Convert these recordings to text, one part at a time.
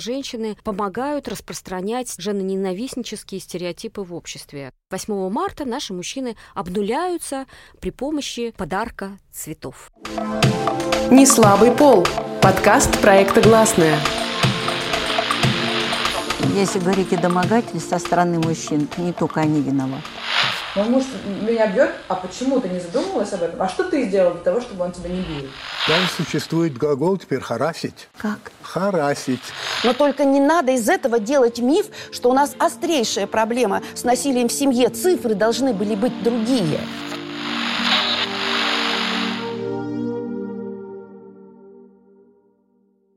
женщины помогают распространять женоненавистнические стереотипы в обществе. 8 марта наши мужчины обнуляются при помощи подарка цветов. Неслабый пол. Подкаст проекта «Гласная». Если говорить о домогательстве со стороны мужчин, не только они виноваты. Мой муж меня бьет, а почему ты не задумывалась об этом? А что ты сделал для того, чтобы он тебя не бил? Там существует глагол теперь «харасить». Как? Харасить. Но только не надо из этого делать миф, что у нас острейшая проблема с насилием в семье. Цифры должны были быть другие.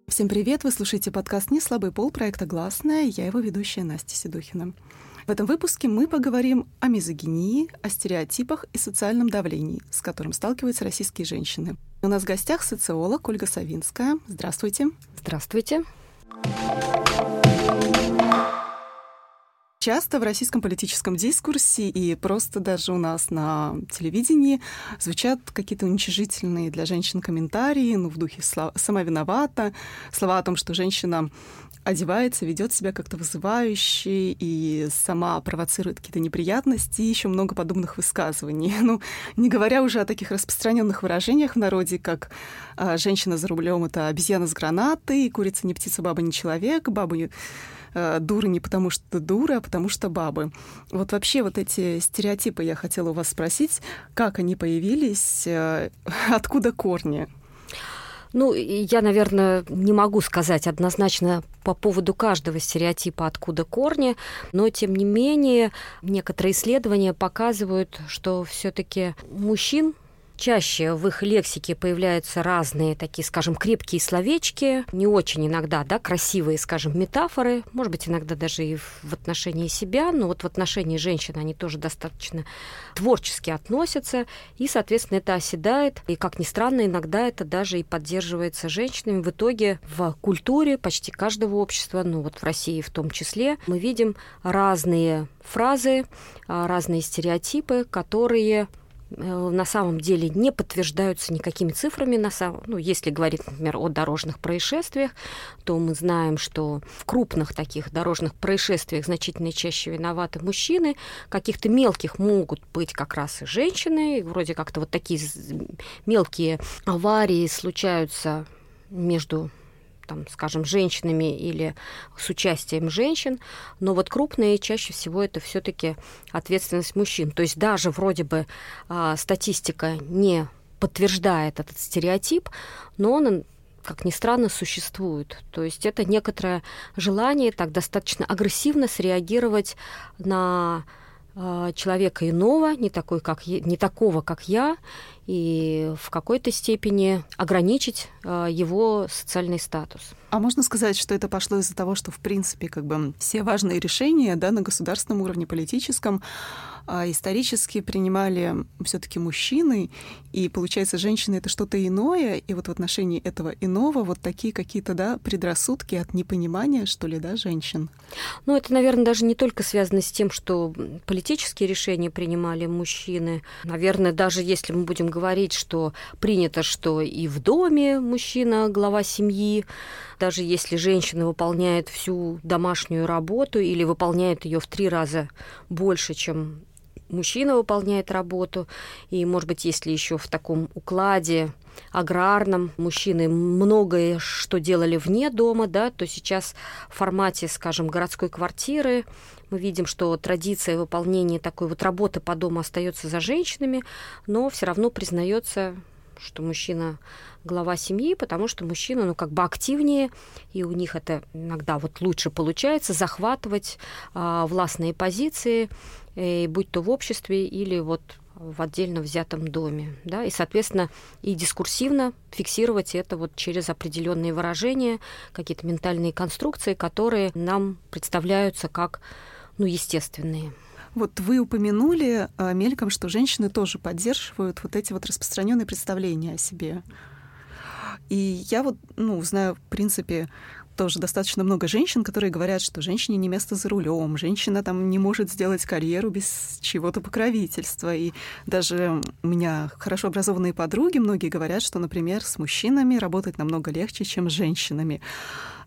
Всем привет! Вы слушаете подкаст «Неслабый пол» проекта «Гласная». Я его ведущая Настя Седухина. В этом выпуске мы поговорим о мизогинии, о стереотипах и социальном давлении, с которым сталкиваются российские женщины. У нас в гостях социолог Ольга Савинская. Здравствуйте. Здравствуйте. Часто в российском политическом дискурсе и просто даже у нас на телевидении звучат какие-то уничижительные для женщин комментарии, в духе «сама виновата», слова о том, что женщина одевается, ведет себя как-то вызывающе и сама провоцирует какие-то неприятности, и еще много подобных высказываний. Не говоря уже о таких распространенных выражениях в народе, как «женщина за рулем — это обезьяна с гранатой», «курица не птица, баба не человек», «баба дура не потому что дура, а потому что бабы». Вот вообще вот эти стереотипы я хотела у вас спросить, как они появились, откуда корни? Я, наверное, не могу сказать однозначно по поводу каждого стереотипа, откуда корни, но, тем не менее, некоторые исследования показывают, что все-таки мужчин чаще в их лексике появляются разные такие, скажем, крепкие словечки, не очень иногда, красивые, скажем, метафоры, может быть, иногда даже и в отношении себя, но вот в отношении женщин они тоже достаточно творчески относятся, и, соответственно, это оседает, и, как ни странно, иногда это даже и поддерживается женщинами. В итоге в культуре почти каждого общества, в России в том числе, мы видим разные фразы, разные стереотипы, которые на самом деле не подтверждаются никакими цифрами. Если говорить, например, о дорожных происшествиях, то мы знаем, что в крупных таких дорожных происшествиях значительно чаще виноваты мужчины, каких-то мелких могут быть как раз и женщины, и вроде как-то вот такие мелкие аварии случаются между, скажем, женщинами или с участием женщин, но вот крупные чаще всего это все-таки ответственность мужчин. То есть даже вроде бы статистика не подтверждает этот стереотип, но он, как ни странно, существует. То есть это некоторое желание так достаточно агрессивно среагировать на человека иного, не такого, как я, и в какой-то степени ограничить его социальный статус. А можно сказать, что это пошло из-за того, что, в принципе, все важные решения на государственном уровне, политическом, исторически принимали все-таки мужчины, и, получается, женщины — это что-то иное, и вот в отношении этого иного вот такие какие-то, предрассудки от непонимания, что ли, женщин? Это, наверное, даже не только связано с тем, что политические решения принимали мужчины. Наверное, даже если мы будем говорить, что принято, что и в доме мужчина — глава семьи, даже если женщина выполняет всю домашнюю работу или выполняет ее в 3 раза больше, чем мужчина выполняет работу, и, может быть, если еще в таком укладе аграрном мужчины многое что делали вне дома, то сейчас в формате, скажем, городской квартиры мы видим, что традиция выполнения такой вот работы по дому остается за женщинами, но все равно признается, что мужчина глава семьи, потому что мужчина, активнее, и у них это иногда лучше получается захватывать властные позиции, будь то в обществе или в отдельно взятом доме, и, соответственно, и дискурсивно фиксировать это через определенные выражения, какие-то ментальные конструкции, которые нам представляются как естественные. Вот вы упомянули мельком, что женщины тоже поддерживают вот эти распространенные представления о себе. И я знаю, в принципе, тоже достаточно много женщин, которые говорят, что женщине не место за рулем, женщина не может сделать карьеру без чего-то покровительства. И даже у меня хорошо образованные подруги, многие говорят, что, например, с мужчинами работать намного легче, чем с женщинами.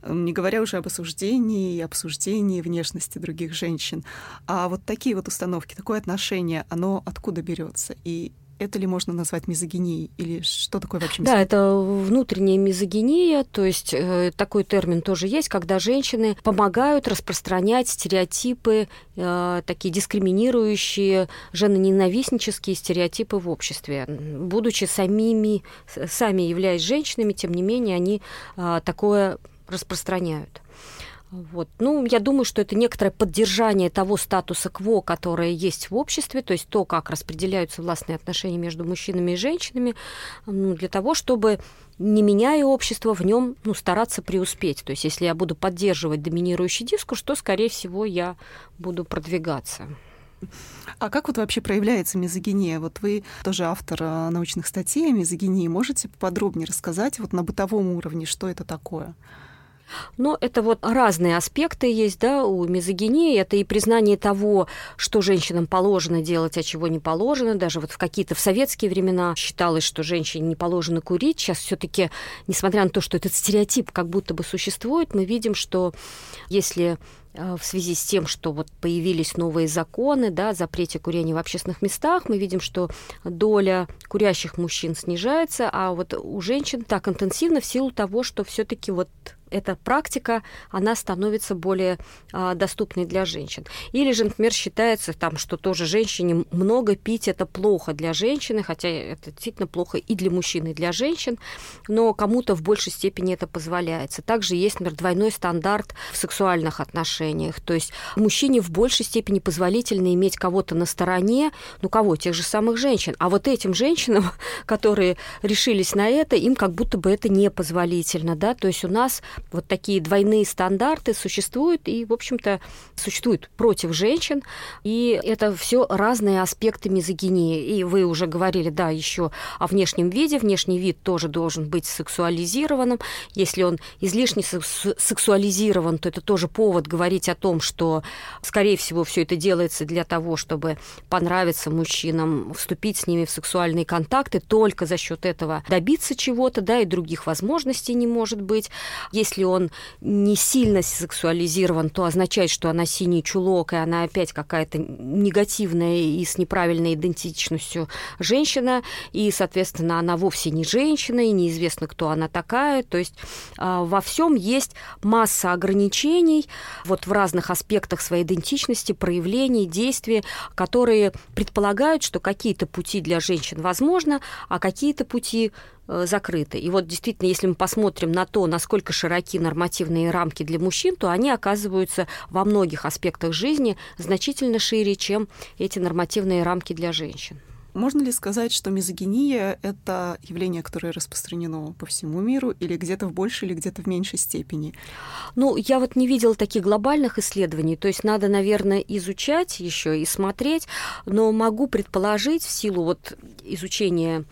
не говоря уже об осуждении и обсуждении внешности других женщин. А вот такие вот установки, такое отношение, оно откуда берется? И это ли можно назвать мизогинией? Или что такое вообще мизогиния? Да, это внутренняя мизогиния, то есть такой термин тоже есть, когда женщины помогают распространять стереотипы, такие дискриминирующие, женоненавистнические стереотипы в обществе. Будучи сами являясь женщинами, тем не менее, они такое распространяют. Вот. Ну, я думаю, что это некоторое поддержание того статуса кво, которое есть в обществе, то есть то, как распределяются властные отношения между мужчинами и женщинами, для того, чтобы, не меняя общество, в нем стараться преуспеть. То есть если я буду поддерживать доминирующий дискурс, то, скорее всего, я буду продвигаться. А как вот вообще проявляется мизогиния? Вот вы тоже автор научных статей о мизогинии. Можете подробнее рассказать вот на бытовом уровне, что это такое? Но это вот разные аспекты есть, да, у мизогинии. Это и признание того, что женщинам положено делать, а чего не положено. Даже вот в советские времена считалось, что женщине не положено курить. Сейчас все-таки, несмотря на то, что этот стереотип как будто бы существует, мы видим, что если в связи с тем, что вот появились новые законы, да, о запрете курения в общественных местах, мы видим, что доля курящих мужчин снижается, а вот у женщин так интенсивно в силу того, что все-таки вот эта практика, она становится более доступной для женщин. Или же, например, считается, что тоже женщине много пить – это плохо для женщины, хотя это действительно плохо и для мужчин, и для женщин, но кому-то в большей степени это позволяется. Также есть, например, двойной стандарт в сексуальных отношениях. То есть мужчине в большей степени позволительно иметь кого-то на стороне, тех же самых женщин. А вот этим женщинам, которые решились на это, им как будто бы это не позволительно. Да? То есть у нас вот такие двойные стандарты существуют и, в общем-то, существуют против женщин. И это все разные аспекты мизогинии. И вы уже говорили, да, еще о внешнем виде. Внешний вид тоже должен быть сексуализированным. Если он излишне сексуализирован, то это тоже повод говорить о том, что, скорее всего, все это делается для того, чтобы понравиться мужчинам, вступить с ними в сексуальные контакты, только за счет этого добиться чего-то, да, и других возможностей не может быть. Если он не сильно сексуализирован, то означает, что она синий чулок, и она опять какая-то негативная и с неправильной идентичностью женщина, и, соответственно, она вовсе не женщина, и неизвестно, кто она такая. То есть во всем есть масса ограничений вот в разных аспектах своей идентичности, проявлений, действий, которые предполагают, что какие-то пути для женщин возможны, а какие-то пути закрыты. И вот действительно, если мы посмотрим на то, насколько широки нормативные рамки для мужчин, то они оказываются во многих аспектах жизни значительно шире, чем эти нормативные рамки для женщин. Можно ли сказать, что мизогиния — это явление, которое распространено по всему миру, или где-то в большей, или где-то в меньшей степени? Я вот не видела таких глобальных исследований, то есть надо, наверное, изучать еще и смотреть, но могу предположить в силу изучения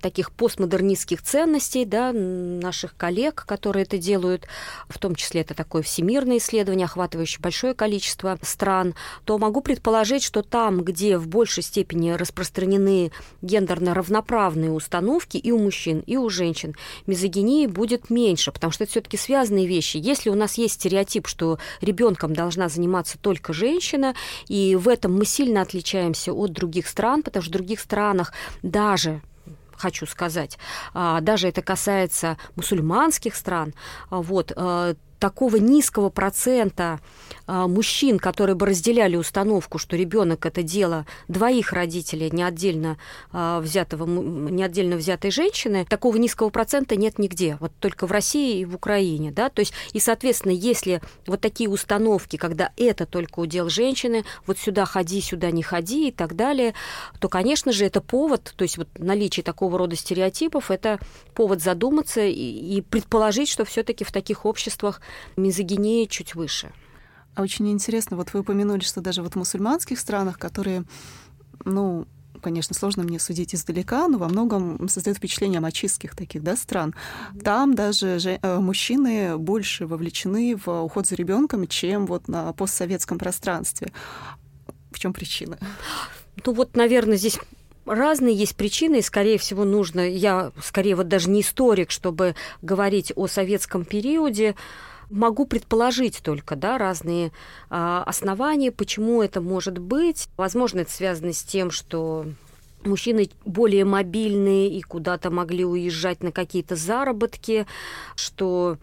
таких постмодернистских ценностей, да, наших коллег, которые это делают, в том числе это такое всемирное исследование, охватывающее большое количество стран, то могу предположить, что там, где в большей степени распространены гендерно равноправные установки и у мужчин, и у женщин, мизогинии будет меньше, потому что это все-таки связанные вещи. Если у нас есть стереотип, что ребенком должна заниматься только женщина, и в этом мы сильно отличаемся от других стран, потому что в других странах даже это касается мусульманских стран, такого низкого процента мужчин, которые бы разделяли установку, что ребенок — это дело двоих родителей, не отдельно взятой женщины, такого низкого процента нет нигде, только в России и в Украине, да, то есть и, соответственно, если вот такие установки, когда это только удел женщины, вот сюда ходи, сюда не ходи и так далее, то, конечно же, это повод, то есть наличие такого рода стереотипов, это повод задуматься и предположить, что все-таки в таких обществах мизогиния чуть выше. Очень интересно, вы упомянули, что даже в мусульманских странах, которые, конечно, сложно мне судить издалека, но во многом создает впечатление мачистских таких, да, стран. Там даже мужчины больше вовлечены в уход за ребенком, чем на постсоветском пространстве. В чем причина? Наверное, здесь разные есть причины, и, скорее всего, я даже не историк, чтобы говорить о советском периоде. Могу предположить только, да, разные основания, почему это может быть. Возможно, это связано с тем, что мужчины более мобильные и куда-то могли уезжать на какие-то заработки, что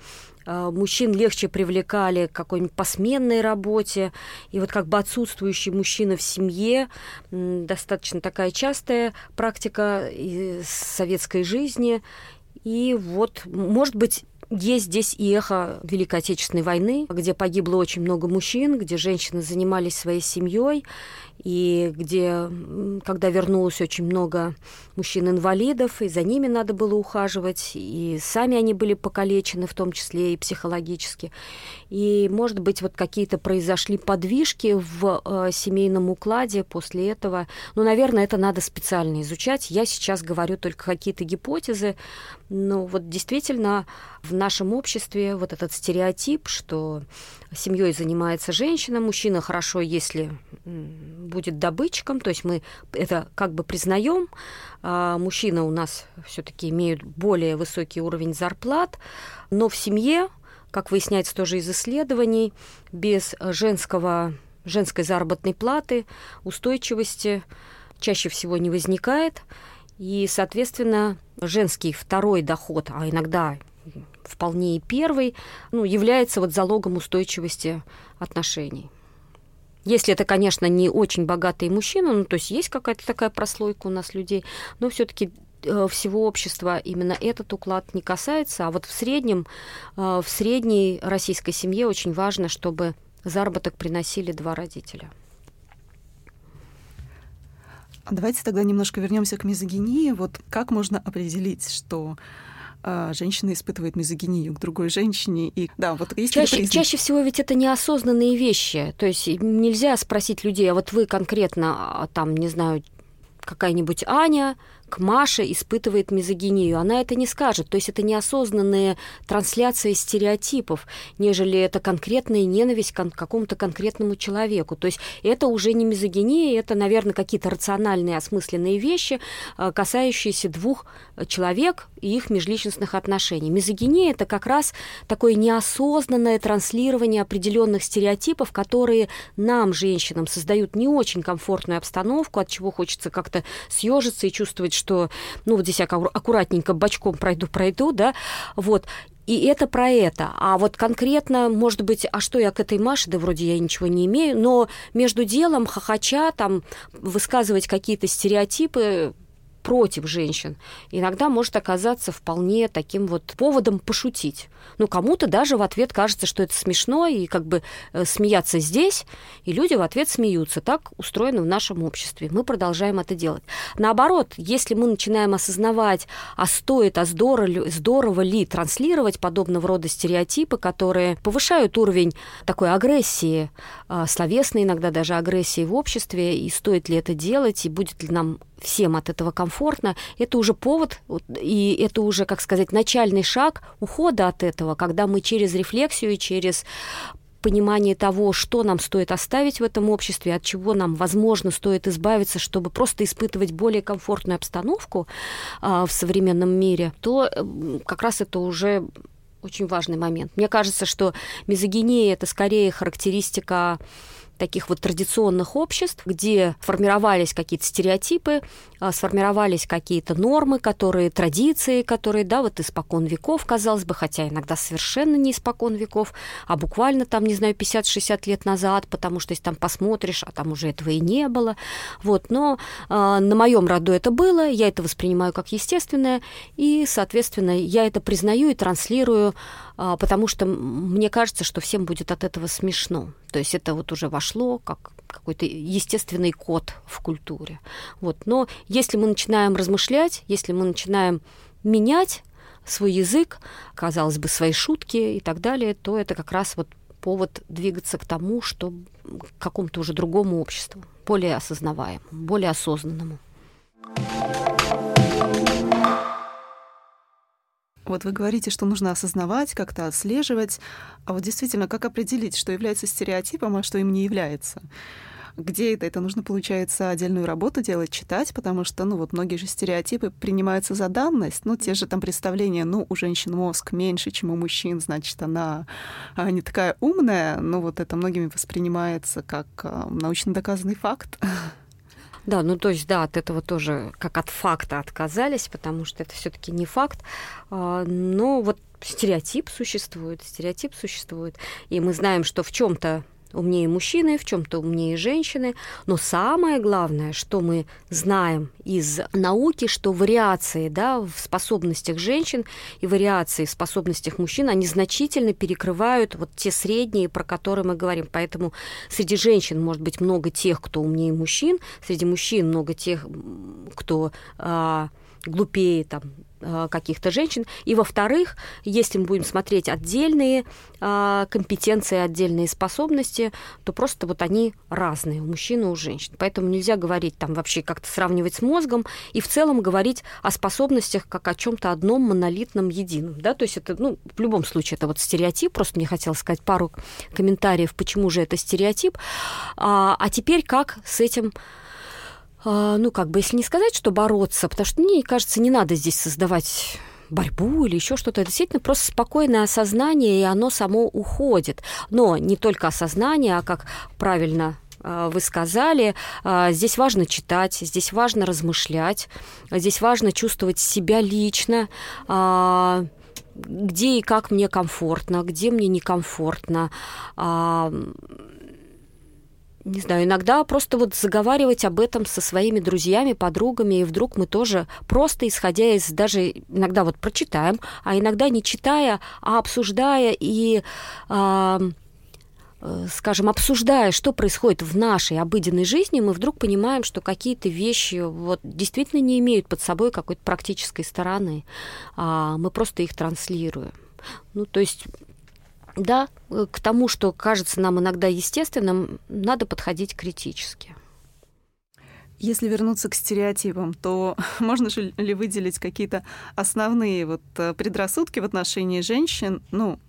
мужчин легче привлекали к какой-нибудь посменной работе. И вот как бы отсутствующий мужчина в семье, достаточно такая частая практика из советской жизни. И вот, может быть, есть здесь и эхо Великой Отечественной войны, где погибло очень много мужчин, где женщины занимались своей семьей, и где, когда вернулось очень много мужчин-инвалидов, и за ними надо было ухаживать, и сами они были покалечены, в том числе и психологически. И, может быть, вот какие-то произошли подвижки в семейном укладе после этого. Ну, наверное, это надо специально изучать. Я сейчас говорю только какие-то гипотезы, но вот действительно в нашем обществе вот этот стереотип, что семьей занимается женщина, мужчина хорошо, если будет добытчиком, то есть мы это как бы признаем, мужчины у нас все-таки имеют более высокий уровень зарплат, но в семье, как выясняется тоже из исследований, без женской заработной платы устойчивости чаще всего не возникает, и, соответственно, женский второй доход, а иногда вполне и первый, является вот залогом устойчивости отношений. Если это, конечно, не очень богатые мужчины, то есть есть какая-то такая прослойка у нас людей, но все-таки всего общества именно этот уклад не касается. А вот в средней российской семье очень важно, чтобы заработок приносили два родителя. Давайте тогда немножко вернемся к мизогинии. Вот как можно определить, что женщина испытывает мизогинию к другой женщине. И, да, вот есть чаще всего ведь это неосознанные вещи. То есть нельзя спросить людей, а вот вы конкретно, там, не знаю, какая-нибудь Аня к Маше испытывает мизогинию. Она это не скажет. То есть это неосознанные трансляции стереотипов, нежели это конкретная ненависть к какому-то конкретному человеку. То есть это уже не мизогиния, это, наверное, какие-то рациональные, осмысленные вещи, касающиеся двух человек и их межличностных отношений. Мизогиния – это как раз такое неосознанное транслирование определенных стереотипов, которые нам, женщинам, создают не очень комфортную обстановку, от чего хочется как-то съежиться и чувствовать, что, вот здесь я аккуратненько бочком пройду, да, вот. И это про это. А вот конкретно, может быть, а что я к этой Маше? Да вроде я ничего не имею. Но между делом хохоча, там, высказывать какие-то стереотипы против женщин иногда может оказаться вполне таким вот поводом пошутить. Но кому-то даже в ответ кажется, что это смешно, и как бы смеяться здесь, и люди в ответ смеются. Так устроено в нашем обществе. Мы продолжаем это делать. Наоборот, если мы начинаем осознавать, здорово ли транслировать подобного рода стереотипы, которые повышают уровень такой агрессии, словесной иногда даже агрессии в обществе, и стоит ли это делать, и будет ли нам всем от этого комфортно, это уже повод, и это уже, как сказать, начальный шаг ухода от этого, когда мы через рефлексию и через понимание того, что нам стоит оставить в этом обществе, от чего нам, возможно, стоит избавиться, чтобы просто испытывать более комфортную обстановку в современном мире, то как раз это уже очень важный момент. Мне кажется, что мизогиния – это скорее характеристика таких вот традиционных обществ, где формировались какие-то стереотипы, сформировались какие-то нормы, традиции, которые, да, вот испокон веков, казалось бы, хотя иногда совершенно не испокон веков, а буквально там, не знаю, 50-60 лет назад, потому что если там посмотришь, а там уже этого и не было. Вот. Но на моем роду это было, я это воспринимаю как естественное, и, соответственно, я это признаю и транслирую, потому что мне кажется, что всем будет от этого смешно. То есть это вот уже вошло как какой-то естественный код в культуре. Вот. Но если мы начинаем размышлять, если мы начинаем менять свой язык, казалось бы, свои шутки и так далее, то это как раз вот повод двигаться к тому, что к какому-то уже другому обществу, более осознаваемому, более осознанному. Вот вы говорите, что нужно осознавать, как-то отслеживать. А вот действительно, как определить, что является стереотипом, а что им не является? где это нужно, получается, отдельную работу делать, читать, потому что, ну, вот многие же стереотипы принимаются за данность, ну, те же там представления, ну, у женщин мозг меньше, чем у мужчин, значит, она не такая умная, ну, вот это многими воспринимается как научно доказанный факт. Да, ну то есть, да, от этого тоже как от факта отказались, потому что это все-таки не факт. Но вот стереотип существует. И мы знаем, что в чем-то умнее мужчины, в чем-то умнее женщины. Но самое главное, что мы знаем из науки, что вариации, да, в способностях женщин и вариации в способностях мужчин, они значительно перекрывают вот те средние, про которые мы говорим. Поэтому среди женщин может быть много тех, кто умнее мужчин, среди мужчин много тех, кто глупее там каких-то женщин. И, во-вторых, если мы будем смотреть отдельные компетенции, отдельные способности, то просто вот они разные у мужчин и у женщин. Поэтому нельзя говорить там вообще как-то сравнивать с мозгом и в целом говорить о способностях как о чем-то одном монолитном едином. Да? То есть это, ну, в любом случае это вот стереотип. Просто мне хотелось сказать пару комментариев, почему же это стереотип. А теперь как с этим... Ну, как бы, если не сказать, что бороться, потому что мне кажется, не надо здесь создавать борьбу или еще что-то. Это действительно просто спокойное осознание, и оно само уходит. Но не только осознание, а как правильно вы сказали, здесь важно читать, здесь важно размышлять, здесь важно чувствовать себя лично, где и как мне комфортно, где мне некомфортно. Не знаю, иногда просто вот заговаривать об этом со своими друзьями, подругами, и вдруг мы тоже просто, исходя из, даже иногда вот прочитаем, а иногда не читая, а обсуждая и, скажем, обсуждая, что происходит в нашей обыденной жизни, мы вдруг понимаем, что какие-то вещи вот действительно не имеют под собой какой-то практической стороны, мы просто их транслируем. Ну, то есть... Да, к тому, что кажется нам иногда естественным, надо подходить критически. Если вернуться к стереотипам, то можно ли выделить какие-то основные вот предрассудки в отношении женщин? Ну,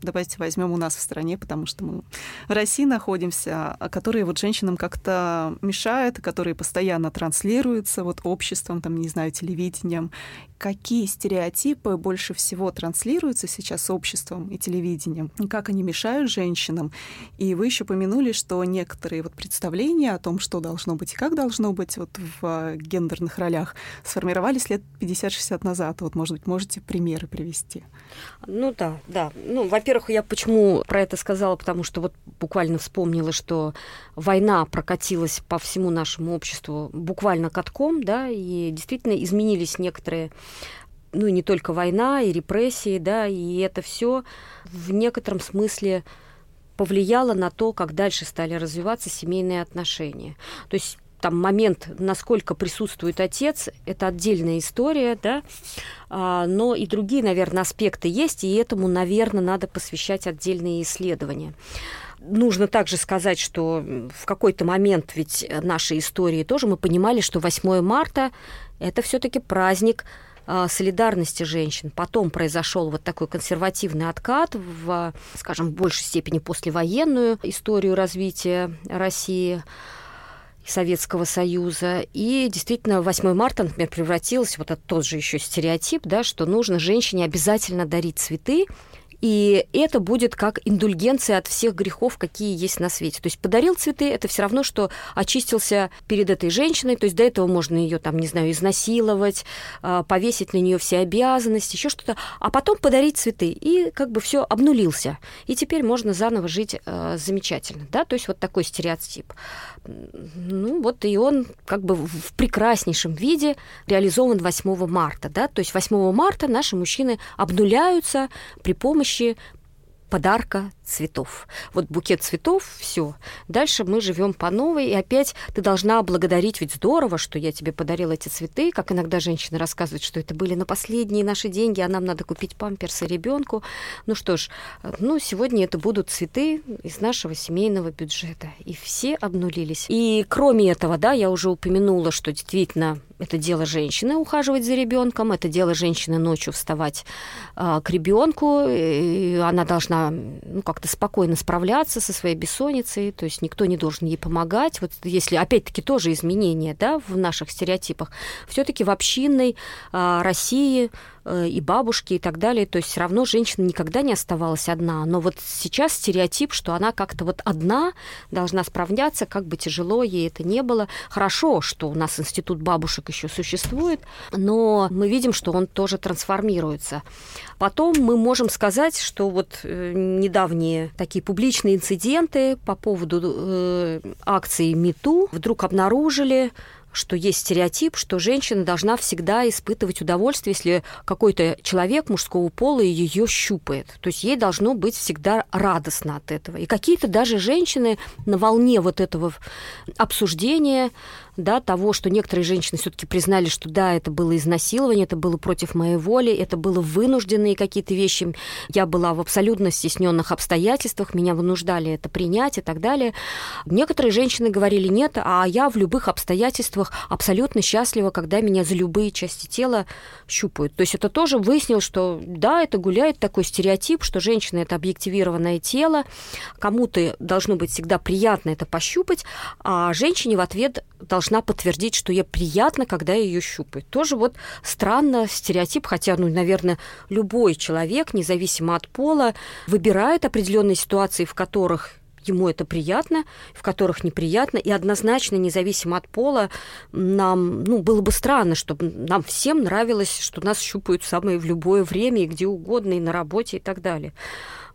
давайте возьмем у нас в стране, потому что мы в России находимся, которые вот женщинам как-то мешают, которые постоянно транслируются вот обществом, там, не знаю, телевидением. Какие стереотипы больше всего транслируются сейчас обществом и телевидением? И как они мешают женщинам? И вы еще упомянули, что некоторые вот представления о том, что должно быть и как должно быть вот в гендерных ролях, сформировались лет 50-60 назад. Вот, может быть, можете примеры привести? Ну да, да. Ну, во-первых, я почему про это сказала? Потому что вот буквально вспомнила, что война прокатилась по всему нашему обществу буквально катком, да, и действительно изменились некоторые, ну и не только война, и репрессии, да, и это все в некотором смысле повлияло на то, как дальше стали развиваться семейные отношения. То есть там момент, насколько присутствует отец, это отдельная история, да, но и другие, наверное, аспекты есть, и этому, наверное, надо посвящать отдельные исследования. Нужно также сказать, что в какой-то момент ведь нашей истории тоже мы понимали, что 8 марта – это все-таки праздник солидарности женщин. Потом произошел вот такой консервативный откат в, скажем, в большей степени послевоенную историю развития России, Советского Союза. И действительно 8 марта, например, превратилось вот этот тот же еще стереотип, да, что нужно женщине обязательно дарить цветы, и это будет как индульгенция от всех грехов, какие есть на свете. То есть подарил цветы, это все равно, что очистился перед этой женщиной. То есть до этого можно ее, там, не знаю, изнасиловать, повесить на нее все обязанности, еще что-то. А потом подарить цветы. И как бы все обнулился. И теперь можно заново жить замечательно. Да? То есть вот такой стереотип. Ну вот и он как бы в прекраснейшем виде реализован 8 марта. Да? То есть 8 марта наши мужчины обнуляются при помощи подарка цветов. Вот букет цветов, все. Дальше мы живем по новой, и опять ты должна благодарить, ведь здорово, что я тебе подарила эти цветы, как иногда женщины рассказывают, что это были на последние наши деньги, а нам надо купить памперсы ребенку. Ну что ж, ну сегодня это будут цветы из нашего семейного бюджета. И все обнулились. И кроме этого, да, я уже упомянула, что действительно это дело женщины ухаживать за ребенком, это дело женщины ночью вставать к ребенку, она должна как-то спокойно справляться со своей бессонницей, то есть никто не должен ей помогать. Вот если, опять-таки, тоже изменения, да, в наших стереотипах, все-таки в общинной России и бабушки и так далее, то есть все равно женщина никогда не оставалась одна. Но вот сейчас стереотип, что она как-то вот одна должна справляться, как бы тяжело ей это не было. Хорошо, что у нас институт бабушек еще существует, но мы видим, что он тоже трансформируется. Потом мы можем сказать, что вот недавние такие публичные инциденты по поводу акции «MeToo» вдруг обнаружили, что есть стереотип, что женщина должна всегда испытывать удовольствие, если какой-то человек мужского пола ее щупает. То есть ей должно быть всегда радостно от этого. И какие-то даже женщины на волне вот этого обсуждения, да, того, что некоторые женщины все-таки признали, что да, это было изнасилование, это было против моей воли, это было вынужденные какие-то вещи. Я была в абсолютно стесненных обстоятельствах, меня вынуждали это принять и так далее. Некоторые женщины говорили нет, а я в любых обстоятельствах абсолютно счастлива, когда меня за любые части тела щупают. То есть это тоже выяснилось, что да, это гуляет такой стереотип, что женщина – это объективированное тело, кому-то должно быть всегда приятно это пощупать, а женщине в ответ должна подтвердить, что ей приятно, когда ее щупают. Тоже вот странно, стереотип, хотя, наверное, любой человек, независимо от пола, выбирает определенные ситуации, в которых ему это приятно, в которых неприятно, и однозначно, независимо от пола, нам, было бы странно, чтобы нам всем нравилось, что нас щупают самые в любое время и где угодно, и на работе, и так далее.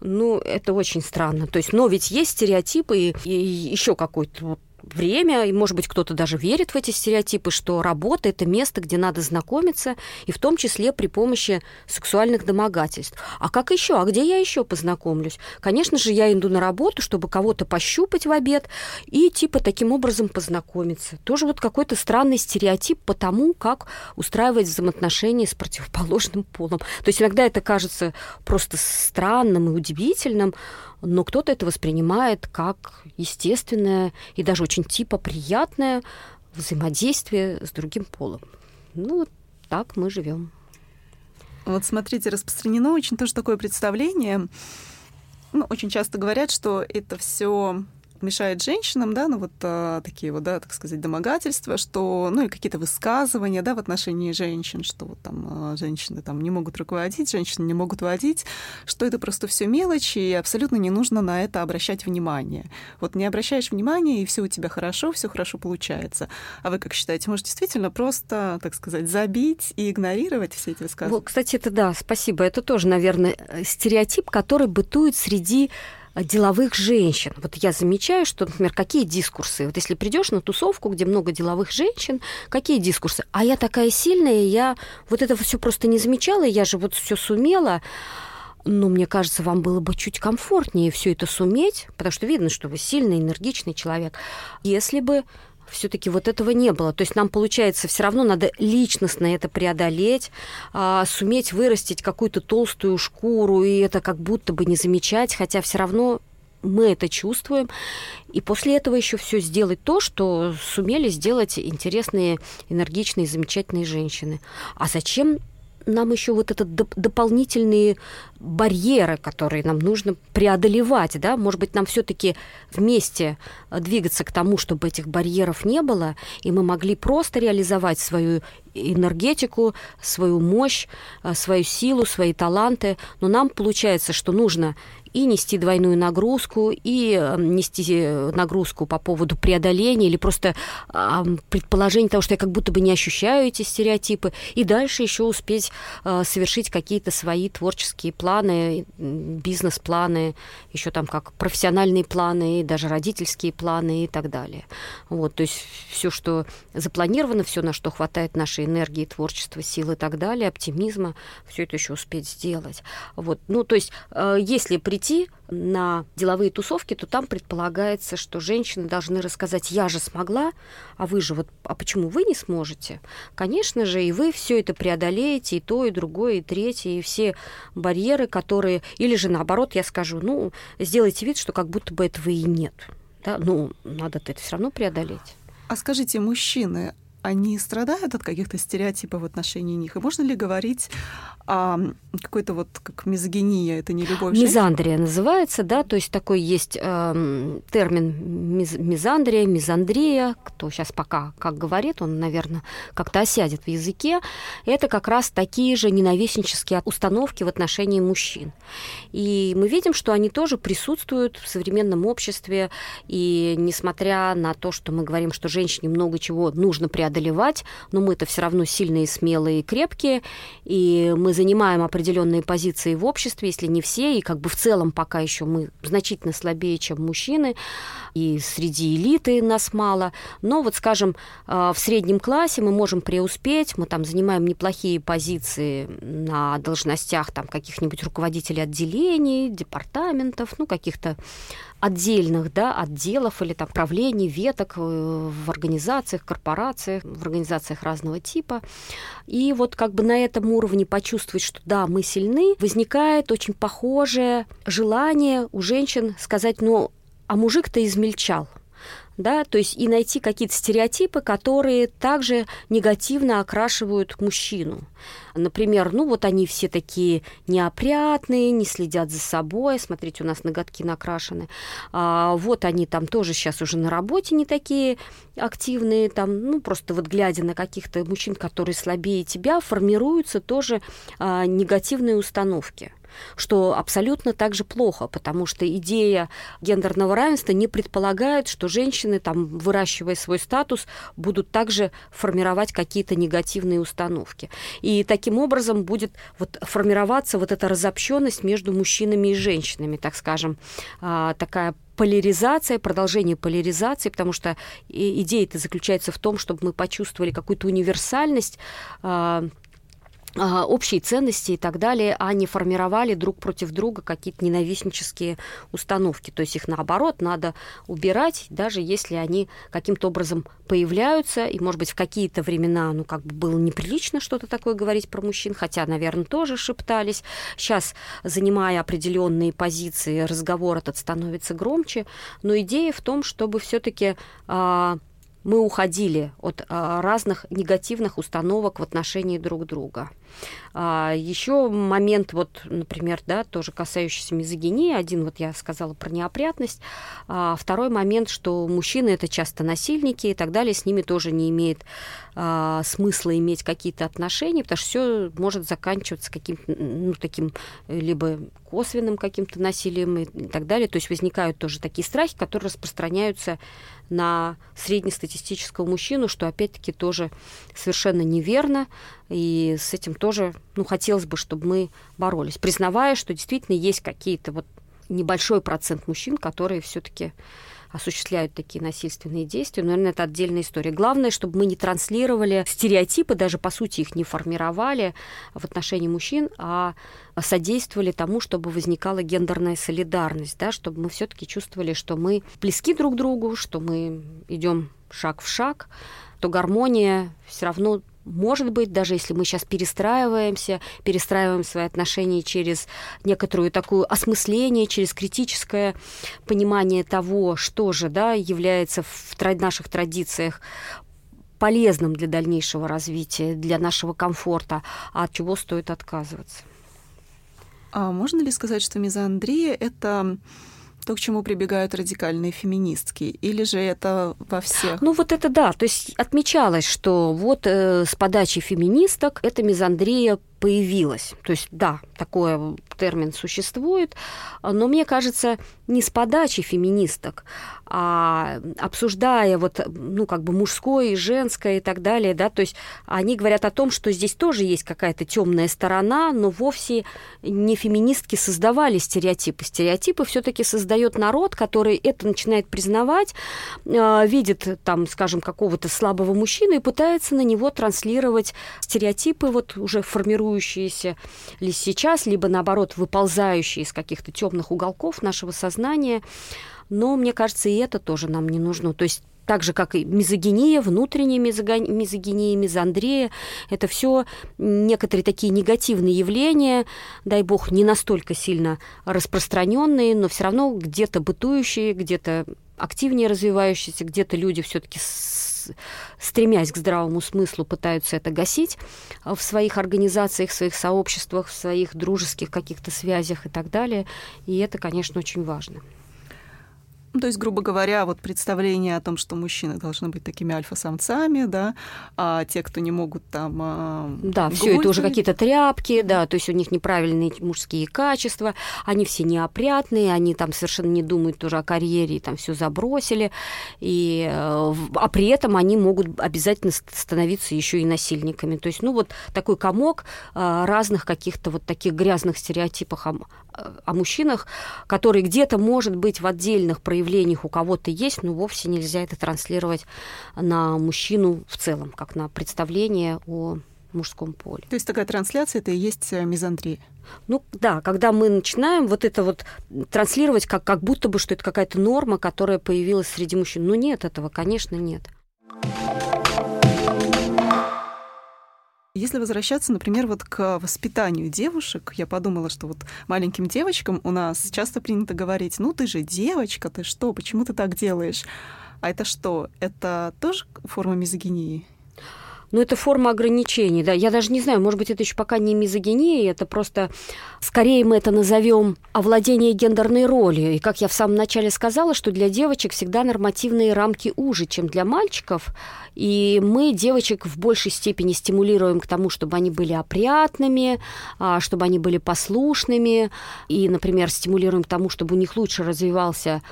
Это очень странно. То есть, но ведь есть стереотипы и еще какой-то вот время, и, может быть, кто-то даже верит в эти стереотипы, что работа – это место, где надо знакомиться, и в том числе при помощи сексуальных домогательств. А как еще? А где я еще познакомлюсь? Конечно же, я иду на работу, чтобы кого-то пощупать в обед и таким образом познакомиться. Тоже вот какой-то странный стереотип по тому, как устраивать взаимоотношения с противоположным полом. То есть иногда это кажется просто странным и удивительным, но кто-то это воспринимает как естественное и даже очень приятное взаимодействие с другим полом. Так мы живем. Вот смотрите, распространено очень тоже такое представление. Очень часто говорят, что это все мешает женщинам, такие вот, так сказать, домогательства, что, и какие-то высказывания, в отношении женщин, что женщины не могут руководить, женщины не могут водить, что это просто все мелочи, и абсолютно не нужно на это обращать внимание. Вот не обращаешь внимания, и все у тебя хорошо, все хорошо получается. А вы как считаете, может, действительно просто, так сказать, забить и игнорировать все эти высказывания? Вот, кстати, это да, спасибо. Это тоже, наверное, стереотип, который бытует среди деловых женщин. Вот я замечаю, что, например, какие дискурсы. Вот если придешь на тусовку, где много деловых женщин, какие дискурсы? А я такая сильная, я вот этого все просто не замечала, я же вот все сумела. Но мне кажется, вам было бы чуть комфортнее все это суметь, потому что видно, что вы сильный, энергичный человек, если бы все-таки вот этого не было. То есть нам, получается, все равно надо личностно это преодолеть, суметь вырастить какую-то толстую шкуру, и это как будто бы не замечать, хотя все равно мы это чувствуем. И после этого еще все сделать то, что сумели сделать интересные, энергичные, замечательные женщины. А зачем нам еще вот это дополнительные барьеры, которые нам нужно преодолевать, да? Может быть, нам все-таки вместе двигаться к тому, чтобы этих барьеров не было, и мы могли просто реализовать свою энергетику, свою мощь, свою силу, свои таланты. Но нам получается, что нужно и нести двойную нагрузку, и нести нагрузку по поводу преодоления или просто предположение того, что я как будто бы не ощущаю эти стереотипы, и дальше еще успеть совершить какие-то свои творческие планы, бизнес-планы, еще как профессиональные планы, и даже родительские планы и так далее. Вот, то есть все, что запланировано, все, на что хватает нашей энергии, творчества, силы и так далее, оптимизма, все это еще успеть сделать. Вот, то есть если прийти на деловые тусовки, то там предполагается, что женщины должны рассказать: я же смогла, а вы же а почему вы не сможете? Конечно же, и вы все это преодолеете, и то, и другое, и третье, и все барьеры, которые... Или же наоборот, я скажу, сделайте вид, что как будто бы этого и нет. Да? Надо это все равно преодолеть. А скажите, мужчины, они страдают от каких-то стереотипов в отношении них? И можно ли говорить о какой-то вот как мизогиния, это не любовь? Мизандрия называется, да, то есть такой есть термин мизандрия, мизандрия, кто сейчас пока как говорит, он, наверное, как-то осядет в языке. Это как раз такие же ненавистнические установки в отношении мужчин. И мы видим, что они тоже присутствуют в современном обществе, и несмотря на то, что мы говорим, что женщине много чего нужно преодолевать, но мы-то все равно сильные, смелые и крепкие, и мы занимаем определенные позиции в обществе, если не все, и как бы в целом пока еще мы значительно слабее, чем мужчины, и среди элиты нас мало, но вот, скажем, в среднем классе мы можем преуспеть, мы там занимаем неплохие позиции на должностях там каких-нибудь руководителей отделений, департаментов, ну, каких-то отдельных, да, отделов или там правлений, веток в организациях, корпорациях, в организациях разного типа. И вот как бы на этом уровне почувствовать, что да, мы сильны, возникает очень похожее желание у женщин сказать, ну, а мужик-то измельчал. Да, то есть и найти какие-то стереотипы, которые также негативно окрашивают мужчину. Например, ну вот они все такие неопрятные, не следят за собой, смотрите, у нас ноготки накрашены. А вот они там тоже сейчас уже на работе не такие активные, там, ну просто вот глядя на каких-то мужчин, которые слабее тебя, формируются тоже негативные установки, что абсолютно так же плохо, потому что идея гендерного равенства не предполагает, что женщины, там, выращивая свой статус, будут также формировать какие-то негативные установки. И таким образом будет вот формироваться вот эта разобщенность между мужчинами и женщинами, так скажем, такая поляризация, продолжение поляризации, потому что идея-то заключается в том, чтобы мы почувствовали какую-то универсальность, общие ценности и так далее, а не формировали друг против друга какие-то ненавистнические установки. То есть их, наоборот, надо убирать, даже если они каким-то образом появляются. И, может быть, в какие-то времена, ну, как бы было неприлично что-то такое говорить про мужчин, хотя, наверное, тоже шептались. Сейчас, занимая определенные позиции, разговор этот становится громче. Но идея в том, чтобы все-таки мы уходили от разных негативных установок в отношении друг друга. Еще момент, вот, например, да, тоже касающийся мизогинии. Один, вот я сказала про неопрятность. Второй момент, что мужчины это часто насильники и так далее, с ними тоже не имеет смысла иметь какие-то отношения, потому что все может заканчиваться каким-то, ну, таким либо косвенным каким-то насилием и так далее. То есть возникают тоже такие страхи, которые распространяются на среднестатистического мужчину, что опять-таки тоже совершенно неверно, и с этим тоже, ну, хотелось бы, чтобы мы боролись, признавая, что действительно есть какие-то вот небольшой процент мужчин, которые все-таки осуществляют такие насильственные действия. Наверное, это отдельная история. Главное, чтобы мы не транслировали стереотипы, даже, по сути, их не формировали в отношении мужчин, а содействовали тому, чтобы возникала гендерная солидарность, да, чтобы мы все-таки чувствовали, что мы близки друг к другу, что мы идем шаг в шаг, то гармония все равно может быть, даже если мы сейчас перестраиваем свои отношения через некоторую такое осмысление, через критическое понимание того, что же, да, является в наших традициях полезным для дальнейшего развития, для нашего комфорта, а от чего стоит отказываться. А можно ли сказать, что мизоандрия — это то, к чему прибегают радикальные феминистки, или же это во всех? Ну вот это да, то есть отмечалось, что вот с подачи феминисток эта мизандрия появилась. То есть да, такой термин существует, но мне кажется, не с подачи феминисток, а обсуждая вот, ну, как бы мужское и женское и так далее, да, то есть они говорят о том, что здесь тоже есть какая-то темная сторона, но вовсе не феминистки создавали стереотипы. Стереотипы все-таки создает народ, который это начинает признавать, видит там, скажем, какого-то слабого мужчину и пытается на него транслировать стереотипы, вот уже формирующиеся ли сейчас, либо наоборот выползающие из каких-то темных уголков нашего сознания. Но, мне кажется, и это тоже нам не нужно. То есть так же, как и мизогиния, внутренняя мизогиния, мизандрия, это все некоторые такие негативные явления, дай бог, не настолько сильно распространенные, но все равно где-то бытующие, где-то активнее развивающиеся, где-то люди все-таки, стремясь к здравому смыслу, пытаются это гасить в своих организациях, в своих сообществах, в своих дружеских каких-то связях и так далее. И это, конечно, очень важно. То есть, грубо говоря, вот представление о том, что мужчины должны быть такими альфа-самцами, да, а те, кто не могут там... Да, все это уже какие-то тряпки, да, то есть у них неправильные мужские качества, они все неопрятные, они там совершенно не думают тоже о карьере, там все забросили, и, а при этом они могут обязательно становиться еще и насильниками. То есть, ну, вот такой комок разных каких-то вот таких грязных стереотипов о мужчинах, которые где-то, может быть, в отдельных проявлениях у кого-то есть, но вовсе нельзя это транслировать на мужчину в целом, как на представление о мужском поле. То есть такая трансляция – это и есть мизандрия? Ну да, когда мы начинаем вот это вот транслировать, как будто бы, что это какая-то норма, которая появилась среди мужчин. Ну нет этого, конечно, нет. Если возвращаться, например, вот к воспитанию девушек, я подумала, что вот маленьким девочкам у нас часто принято говорить: ну ты же девочка, ты что, почему ты так делаешь? А это что? Это тоже форма мизогинии? Ну, это форма ограничений, да. Я даже не знаю, может быть, это еще пока не мизогиния, это просто, скорее мы это назовем овладение гендерной ролью. И как я в самом начале сказала, что для девочек всегда нормативные рамки уже, чем для мальчиков. И мы девочек в большей степени стимулируем к тому, чтобы они были опрятными, чтобы они были послушными. И, например, стимулируем к тому, чтобы у них лучше развивались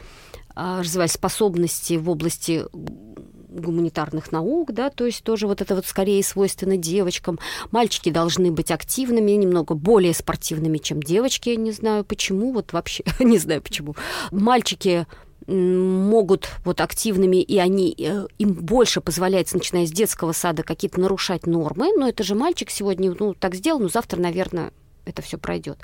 способности в области гуманитарных наук, да, то есть тоже вот это вот скорее свойственно девочкам. Мальчики должны быть активными, немного более спортивными, чем девочки. Я не знаю, почему, вот вообще не знаю, почему. Мальчики могут вот активными, и они, им больше позволяется, начиная с детского сада, какие-то нарушать нормы, но это же мальчик сегодня, ну, так сделал, но завтра, наверное, это все пройдет.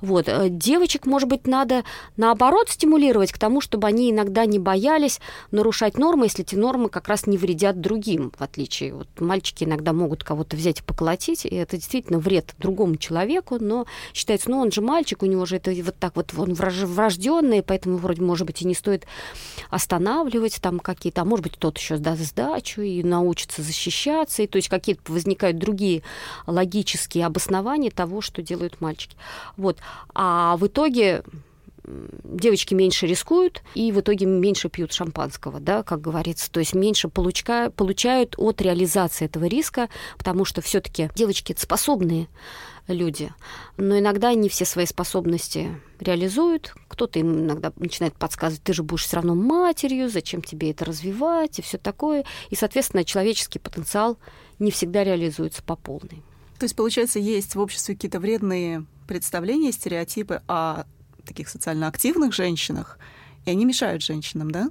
Вот. Девочек, может быть, надо, наоборот, стимулировать к тому, чтобы они иногда не боялись нарушать нормы, если эти нормы как раз не вредят другим, в отличие. Вот мальчики иногда могут кого-то взять и поколотить, и это действительно вред другому человеку, но считается, ну, он же мальчик, у него же это вот так вот, он врожденный, поэтому вроде, может быть, и не стоит останавливать там какие-то, а может быть, тот еще даст сдачу и научится защищаться, и то есть какие-то возникают другие логические обоснования того, что делают мальчики. Вот. А в итоге девочки меньше рискуют и в итоге меньше пьют шампанского, да, как говорится. То есть меньше получают от реализации этого риска, потому что все-таки девочки это способные люди. Но иногда не все свои способности реализуют. Кто-то им иногда начинает подсказывать: ты же будешь все равно матерью, зачем тебе это развивать и все такое. И, соответственно, человеческий потенциал не всегда реализуется по полной. То есть, получается, есть в обществе какие-то вредные представления, стереотипы о таких социально активных женщинах, и они мешают женщинам, да?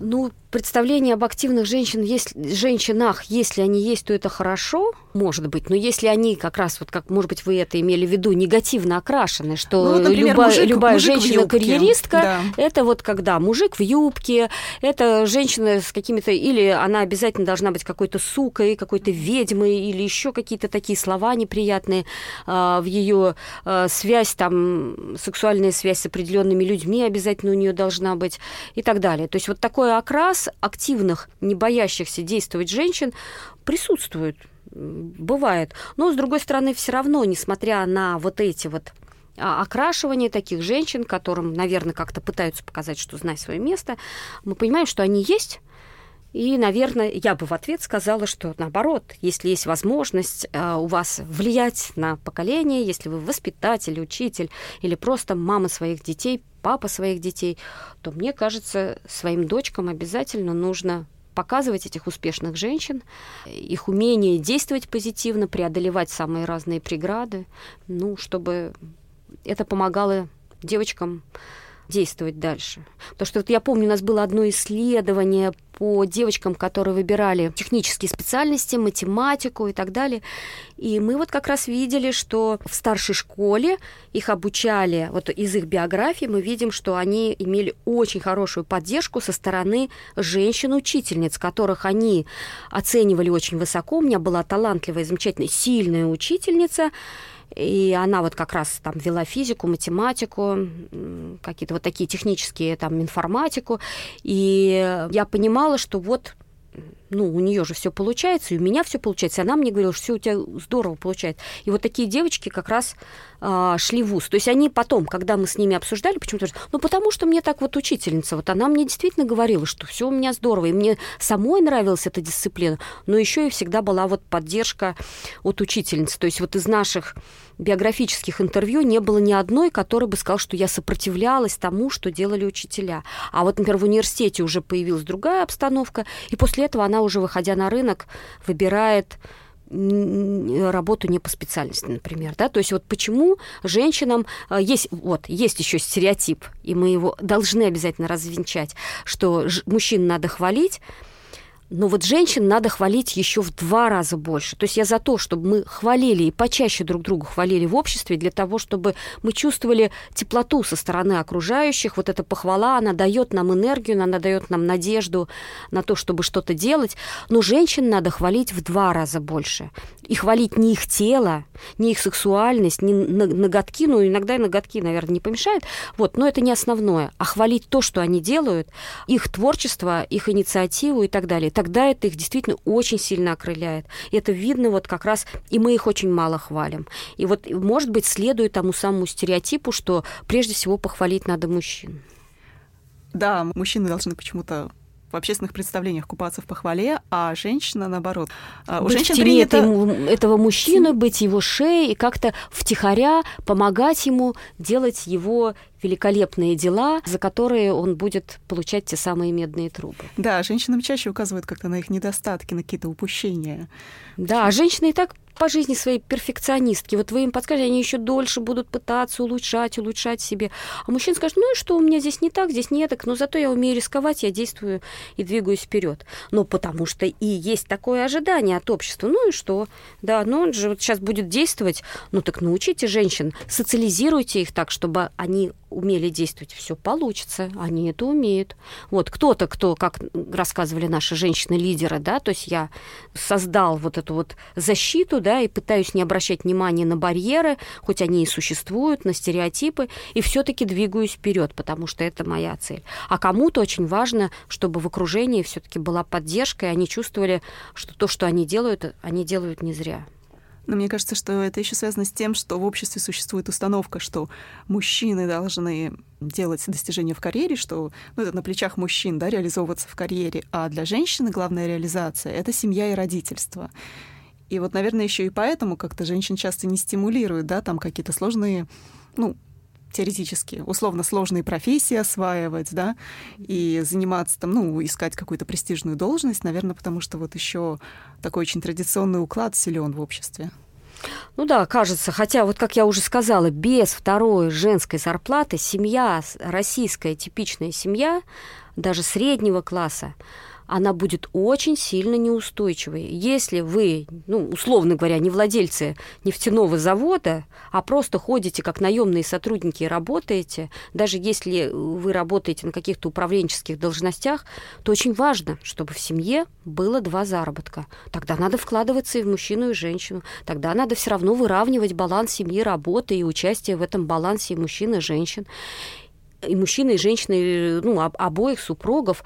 Ну, представление об активных женщинах, если они есть, то это хорошо, может быть, но если они как раз, вот как, может быть, вы это имели в виду, негативно окрашены, что, ну, вот, например, любая женщина-карьеристка, да. Это вот когда мужик в юбке, это женщина с какими-то, или она обязательно должна быть какой-то сукой, какой-то ведьмой, или еще какие-то такие слова неприятные, в ее связь, там, сексуальная связь с определенными людьми обязательно у нее должна быть и так далее. То есть вот такое окрас активных, не боящихся действовать женщин присутствует, бывает. Но, с другой стороны, все равно, несмотря на вот эти вот окрашивания таких женщин, которым, наверное, как-то пытаются показать, что знай свое место, мы понимаем, что они есть. И, наверное, я бы в ответ сказала, что наоборот, если есть возможность у вас влиять на поколение, если вы воспитатель, учитель или просто мама своих детей, папа своих детей, то, мне кажется, своим дочкам обязательно нужно показывать этих успешных женщин, их умение действовать позитивно, преодолевать самые разные преграды, ну, чтобы это помогало девочкам действовать дальше. Потому что вот я помню, у нас было одно исследование по девочкам, которые выбирали технические специальности, математику и так далее. И мы вот как раз видели, что в старшей школе их обучали, вот из их биографии мы видим, что они имели очень хорошую поддержку со стороны женщин-учительниц, которых они оценивали очень высоко. У меня была талантливая, замечательная, сильная учительница, И она вот как раз там вела физику, математику, какие-то вот такие технические, там, информатику. И я понимала, что вот, ну, у нее же все получается, и у меня все получается. И она мне говорила, что все у тебя здорово получается. И вот такие девочки как раз шли в вуз. То есть они потом, когда мы с ними обсуждали, почему-то говорят, ну, потому что мне так вот учительница, вот она мне действительно говорила, что все у меня здорово. И мне самой нравилась эта дисциплина, но еще и всегда была вот поддержка от учительницы. То есть вот из наших биографических интервью не было ни одной, которая бы сказала, что я сопротивлялась тому, что делали учителя. А вот, например, в университете уже появилась другая обстановка, и после этого она, уже выходя на рынок, выбирает работу не по специальности, например. Да? То есть вот почему женщинам... Есть еще стереотип, и мы его должны обязательно развенчать, что мужчин надо хвалить, но вот женщин надо хвалить еще в 2 раза больше. То есть я за то, чтобы мы хвалили и почаще друг друга хвалили в обществе, для того, чтобы мы чувствовали теплоту со стороны окружающих. Вот эта похвала, она дает нам энергию, она дает нам надежду на то, чтобы что-то делать. Но женщин надо хвалить в 2 раза больше. И хвалить не их тело, не их сексуальность, не ноготки. Ну, иногда и ноготки, наверное, не помешают. Вот, но это не основное. А хвалить то, что они делают, их творчество, их инициативу и так далее. Тогда это их действительно очень сильно окрыляет. И это видно вот как раз, и мы их очень мало хвалим. И вот, может быть, следует тому самому стереотипу, что прежде всего похвалить надо мужчин. Да, мужчины должны почему-то в общественных представлениях купаться в похвале, а женщина, наоборот, у женщин принято... этого мужчины, быть его шеей и как-то втихаря помогать ему делать его великолепные дела, за которые он будет получать те самые медные трубы. Да, женщинам чаще указывают как-то на их недостатки, на какие-то упущения. Да, а женщины и так по жизни своей перфекционистки. Вот вы им подскажете, они еще дольше будут пытаться улучшать себе. А мужчина скажет, ну и что, у меня здесь не так, здесь не так, но зато я умею рисковать, я действую и двигаюсь вперед. Но потому что и есть такое ожидание от общества. Ну и что? Да, ну он же вот сейчас будет действовать. Ну так научите женщин, социализируйте их так, чтобы они умели действовать. Все получится, они это умеют. Вот кто-то, кто, как рассказывали наши женщины-лидеры, да, то есть я создал вот эту вот защиту, да, и пытаюсь не обращать внимания на барьеры, хоть они и существуют, на стереотипы, и все-таки двигаюсь вперед, потому что это моя цель. А кому-то очень важно, чтобы в окружении все-таки была поддержка, и они чувствовали, что то, что они делают не зря. Но мне кажется, что это еще связано с тем, что в обществе существует установка, что мужчины должны делать достижения в карьере, что это на плечах мужчин, да, реализовываться в карьере, а для женщины главная реализация — это семья и родительство. И вот, наверное, еще и поэтому как-то женщин часто не стимулируют, да, там какие-то сложные, теоретически, условно сложные профессии осваивать, да, и заниматься там, искать какую-то престижную должность, наверное, потому что вот еще такой очень традиционный уклад силен в обществе. Ну да, кажется, хотя, вот как я уже сказала, без второй женской зарплаты семья, российская типичная семья, даже среднего класса, она будет очень сильно неустойчивой. Если вы, условно говоря, не владельцы нефтяного завода, а просто ходите как наемные сотрудники и работаете, даже если вы работаете на каких-то управленческих должностях, то очень важно, чтобы в семье было 2 заработка. Тогда надо вкладываться и в мужчину, и в женщину. Тогда надо все равно выравнивать баланс семьи, работы и участие в этом балансе и мужчин, и женщин. И мужчины, и женщины, обоих супругов.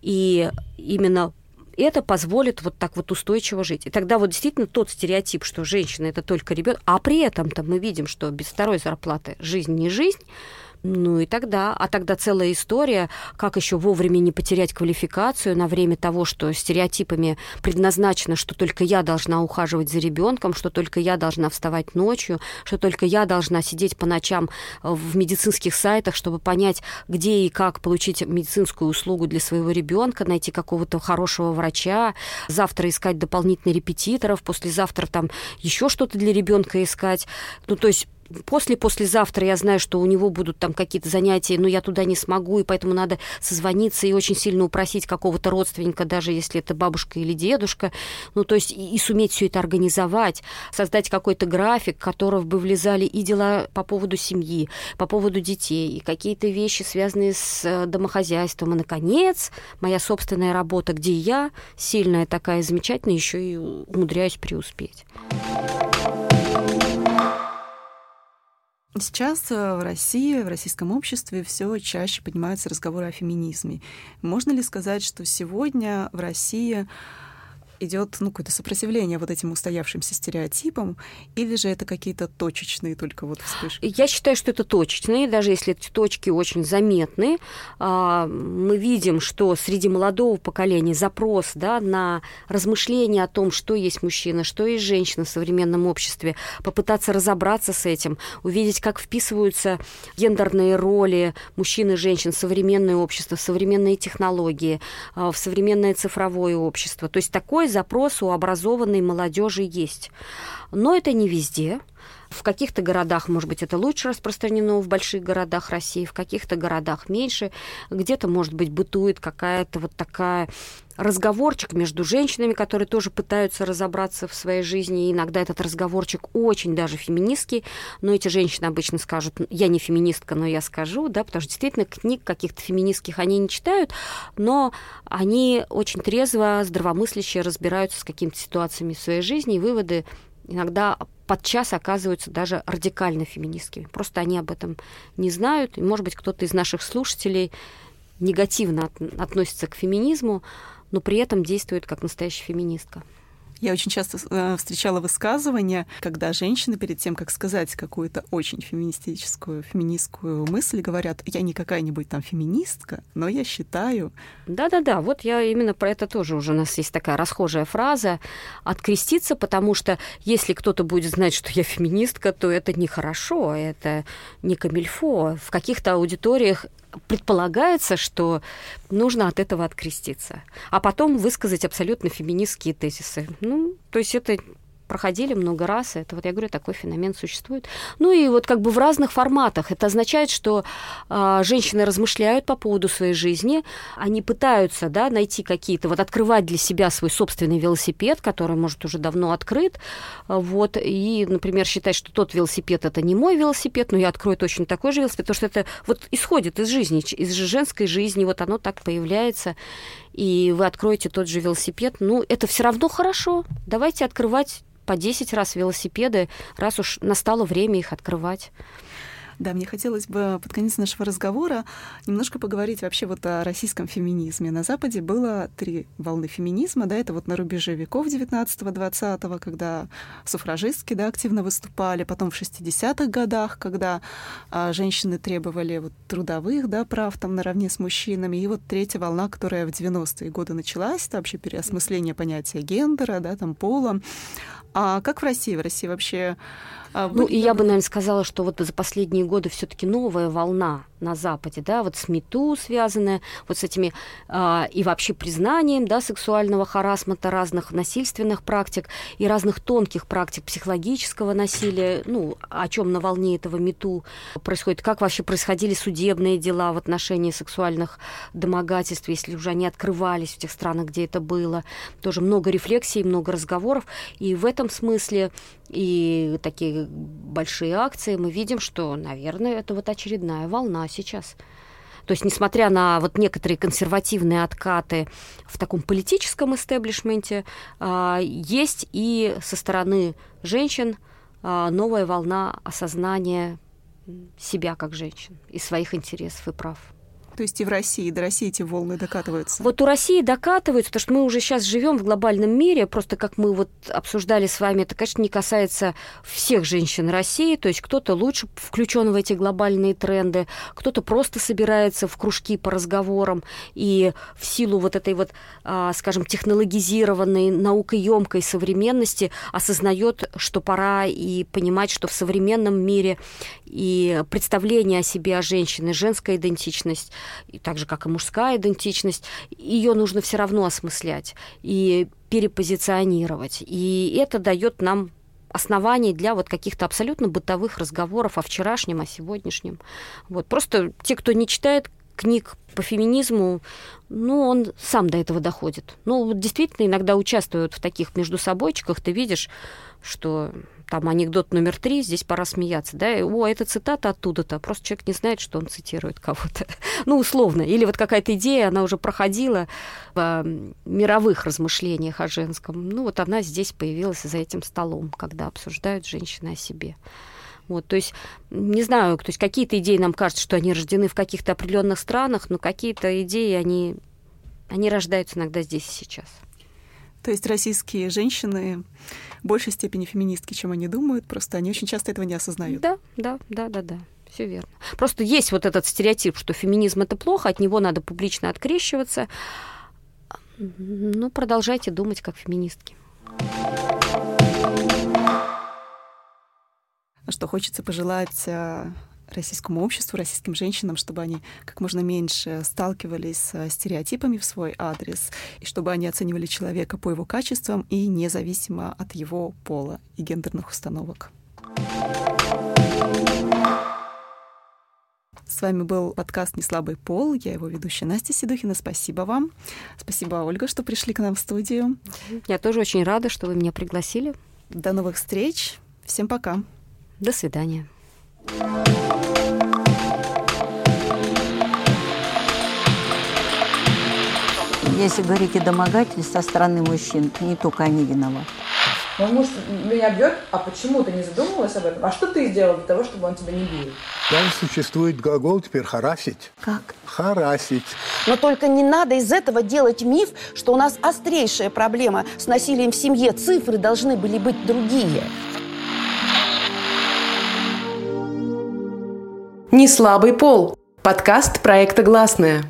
И именно это позволит вот так вот устойчиво жить. И тогда вот действительно тот стереотип, что женщина – это только ребенок, а при этом-то мы видим, что без второй зарплаты жизнь не жизнь, тогда целая история, как еще вовремя не потерять квалификацию на время того, что стереотипами предназначено, что только я должна ухаживать за ребенком, что только я должна вставать ночью, что только я должна сидеть по ночам в медицинских сайтах, чтобы понять, где и как получить медицинскую услугу для своего ребенка, найти какого-то хорошего врача, завтра искать дополнительных репетиторов, послезавтра там еще что-то для ребенка искать. Послезавтра я знаю, что у него будут там какие-то занятия, но я туда не смогу, и поэтому надо созвониться и очень сильно упросить какого-то родственника, даже если это бабушка или дедушка, и суметь все это организовать, создать какой-то график, в который бы влезали и дела по поводу семьи, по поводу детей, и какие-то вещи, связанные с домохозяйством. И, наконец, моя собственная работа, где я сильная такая, замечательная, еще и умудряюсь преуспеть. Сейчас в России, в российском обществе все чаще поднимаются разговоры о феминизме. Можно ли сказать, что сегодня в России идет какое-то сопротивление вот этим устоявшимся стереотипам, или же это какие-то точечные только вот вспышки? Я считаю, что это точечные, даже если эти точки очень заметны. Мы видим, что среди молодого поколения запрос, да, на размышления о том, что есть мужчина, что есть женщина в современном обществе, попытаться разобраться с этим, увидеть, как вписываются гендерные роли мужчин и женщин в современное общество, в современные технологии, в современное цифровое общество. То есть такой запрос у образованной молодежи есть. Но это не везде. В каких-то городах, может быть, это лучше распространено, в больших городах России, в каких-то городах меньше. Где-то, может быть, бытует какая-то вот такая разговорчик между женщинами, которые тоже пытаются разобраться в своей жизни. И иногда этот разговорчик очень даже феминистский, но эти женщины обычно скажут: я не феминистка, но я скажу, да, потому что действительно книг каких-то феминистских они не читают, но они очень трезво, здравомысляще разбираются с какими-то ситуациями в своей жизни, и выводы иногда подчас оказываются даже радикально феминистскими. Просто они об этом не знают. И, может быть, кто-то из наших слушателей негативно относится к феминизму, но при этом действует как настоящая феминистка. Я очень часто встречала высказывания, когда женщины перед тем, как сказать какую-то очень феминистскую мысль, говорят: я не какая-нибудь там феминистка, но я считаю... Да-да-да, вот я именно про это тоже уже. У нас есть такая расхожая фраза: откреститься, потому что если кто-то будет знать, что я феминистка, то это нехорошо, это не камильфо. В каких-то аудиториях предполагается, что нужно от этого откреститься, а потом высказать абсолютно феминистские тезисы. То есть это проходили много раз, это, вот я говорю, такой феномен существует. И вот как бы в разных форматах. Это означает, что женщины размышляют по поводу своей жизни, они пытаются, да, найти какие-то, вот открывать для себя свой собственный велосипед, который, может, уже давно открыт, вот, и, например, считать, что тот велосипед – это не мой велосипед, но я открою точно такой же велосипед, потому что это вот исходит из жизни, из женской жизни, вот оно так появляется, и вы откроете тот же велосипед. Это все равно хорошо, давайте открывать по 10 раз велосипеды, раз уж настало время их открывать. Да, мне хотелось бы под конец нашего разговора немножко поговорить вообще вот о российском феминизме. На Западе было 3 волны феминизма, да, это вот на рубеже веков 19-20, когда суфражистки, да, активно выступали, потом в 60-х годах, когда женщины требовали вот трудовых, да, прав там наравне с мужчинами, и вот 3-я волна, которая в 90-е годы началась, это вообще переосмысление понятия гендера, да, там пола. А как в России? В России вообще... И я бы, наверное, сказала, что вот за последние годы все-таки новая волна на Западе, да, вот с МИТУ связанная, вот с этими и вообще признанием, да, сексуального харассмента, разных насильственных практик и разных тонких практик психологического насилия, о чем на волне этого МИТУ происходит, как вообще происходили судебные дела в отношении сексуальных домогательств, если уже они открывались в тех странах, где это было. Тоже много рефлексий, много разговоров, и в этом смысле и такие большие акции, мы видим, что, наверное, это вот очередная волна сейчас. То есть, несмотря на вот некоторые консервативные откаты в таком политическом истеблишменте, есть и со стороны женщин новая волна осознания себя как женщин и своих интересов и прав. То есть и в России, до России эти волны докатываются? Вот у России докатываются, потому что мы уже сейчас живем в глобальном мире, просто как мы вот обсуждали с вами, это, конечно, не касается всех женщин России, то есть кто-то лучше включен в эти глобальные тренды, кто-то просто собирается в кружки по разговорам, и в силу вот этой вот, скажем, технологизированной, наукоемкой современности осознает, что пора и понимать, что в современном мире и представление о себе, о женщине, женская идентичность, и так же, как и мужская идентичность, ее нужно все равно осмыслять и перепозиционировать. И это дает нам оснований для вот каких-то абсолютно бытовых разговоров о вчерашнем, о сегодняшнем. Вот. Просто те, кто не читает книг по феминизму, он сам до этого доходит. Действительно, иногда участвуют в таких междусобойчиках, ты видишь, что там анекдот номер 3, здесь пора смеяться, да, это цитата оттуда-то, просто человек не знает, что он цитирует кого-то, условно, или вот какая-то идея, она уже проходила в мировых размышлениях о женском, она здесь появилась за этим столом, когда обсуждают женщины о себе. Вот, то есть, не знаю, то есть какие-то идеи нам кажется, что они рождены в каких-то определенных странах, но какие-то идеи, они рождаются иногда здесь и сейчас. То есть российские женщины в большей степени феминистки, чем они думают, просто они очень часто этого не осознают. Да. Все верно. Просто есть вот этот стереотип, что феминизм — это плохо, от него надо публично открещиваться. Ну, продолжайте думать как феминистки. Что хочется пожелать российскому обществу, российским женщинам, чтобы они как можно меньше сталкивались с стереотипами в свой адрес, и чтобы они оценивали человека по его качествам и независимо от его пола и гендерных установок. С вами был подкаст «Неслабый пол». Я его ведущая Настя Седухина. Спасибо вам. Спасибо, Ольга, что пришли к нам в студию. Я тоже очень рада, что вы меня пригласили. До новых встреч. Всем пока. До свидания. Если говорить о домогательстве со стороны мужчин, не только они виноваты. Ну, муж меня бьет, а почему ты не задумывалась об этом? А что ты сделала для того, чтобы он тебя не бил? Там существует глагол теперь «харасить». Как? Харасить. Но только не надо из этого делать миф, что у нас острейшая проблема с насилием в семье. Цифры должны были быть другие. «Неслабый пол» – подкаст проекта «Гласная».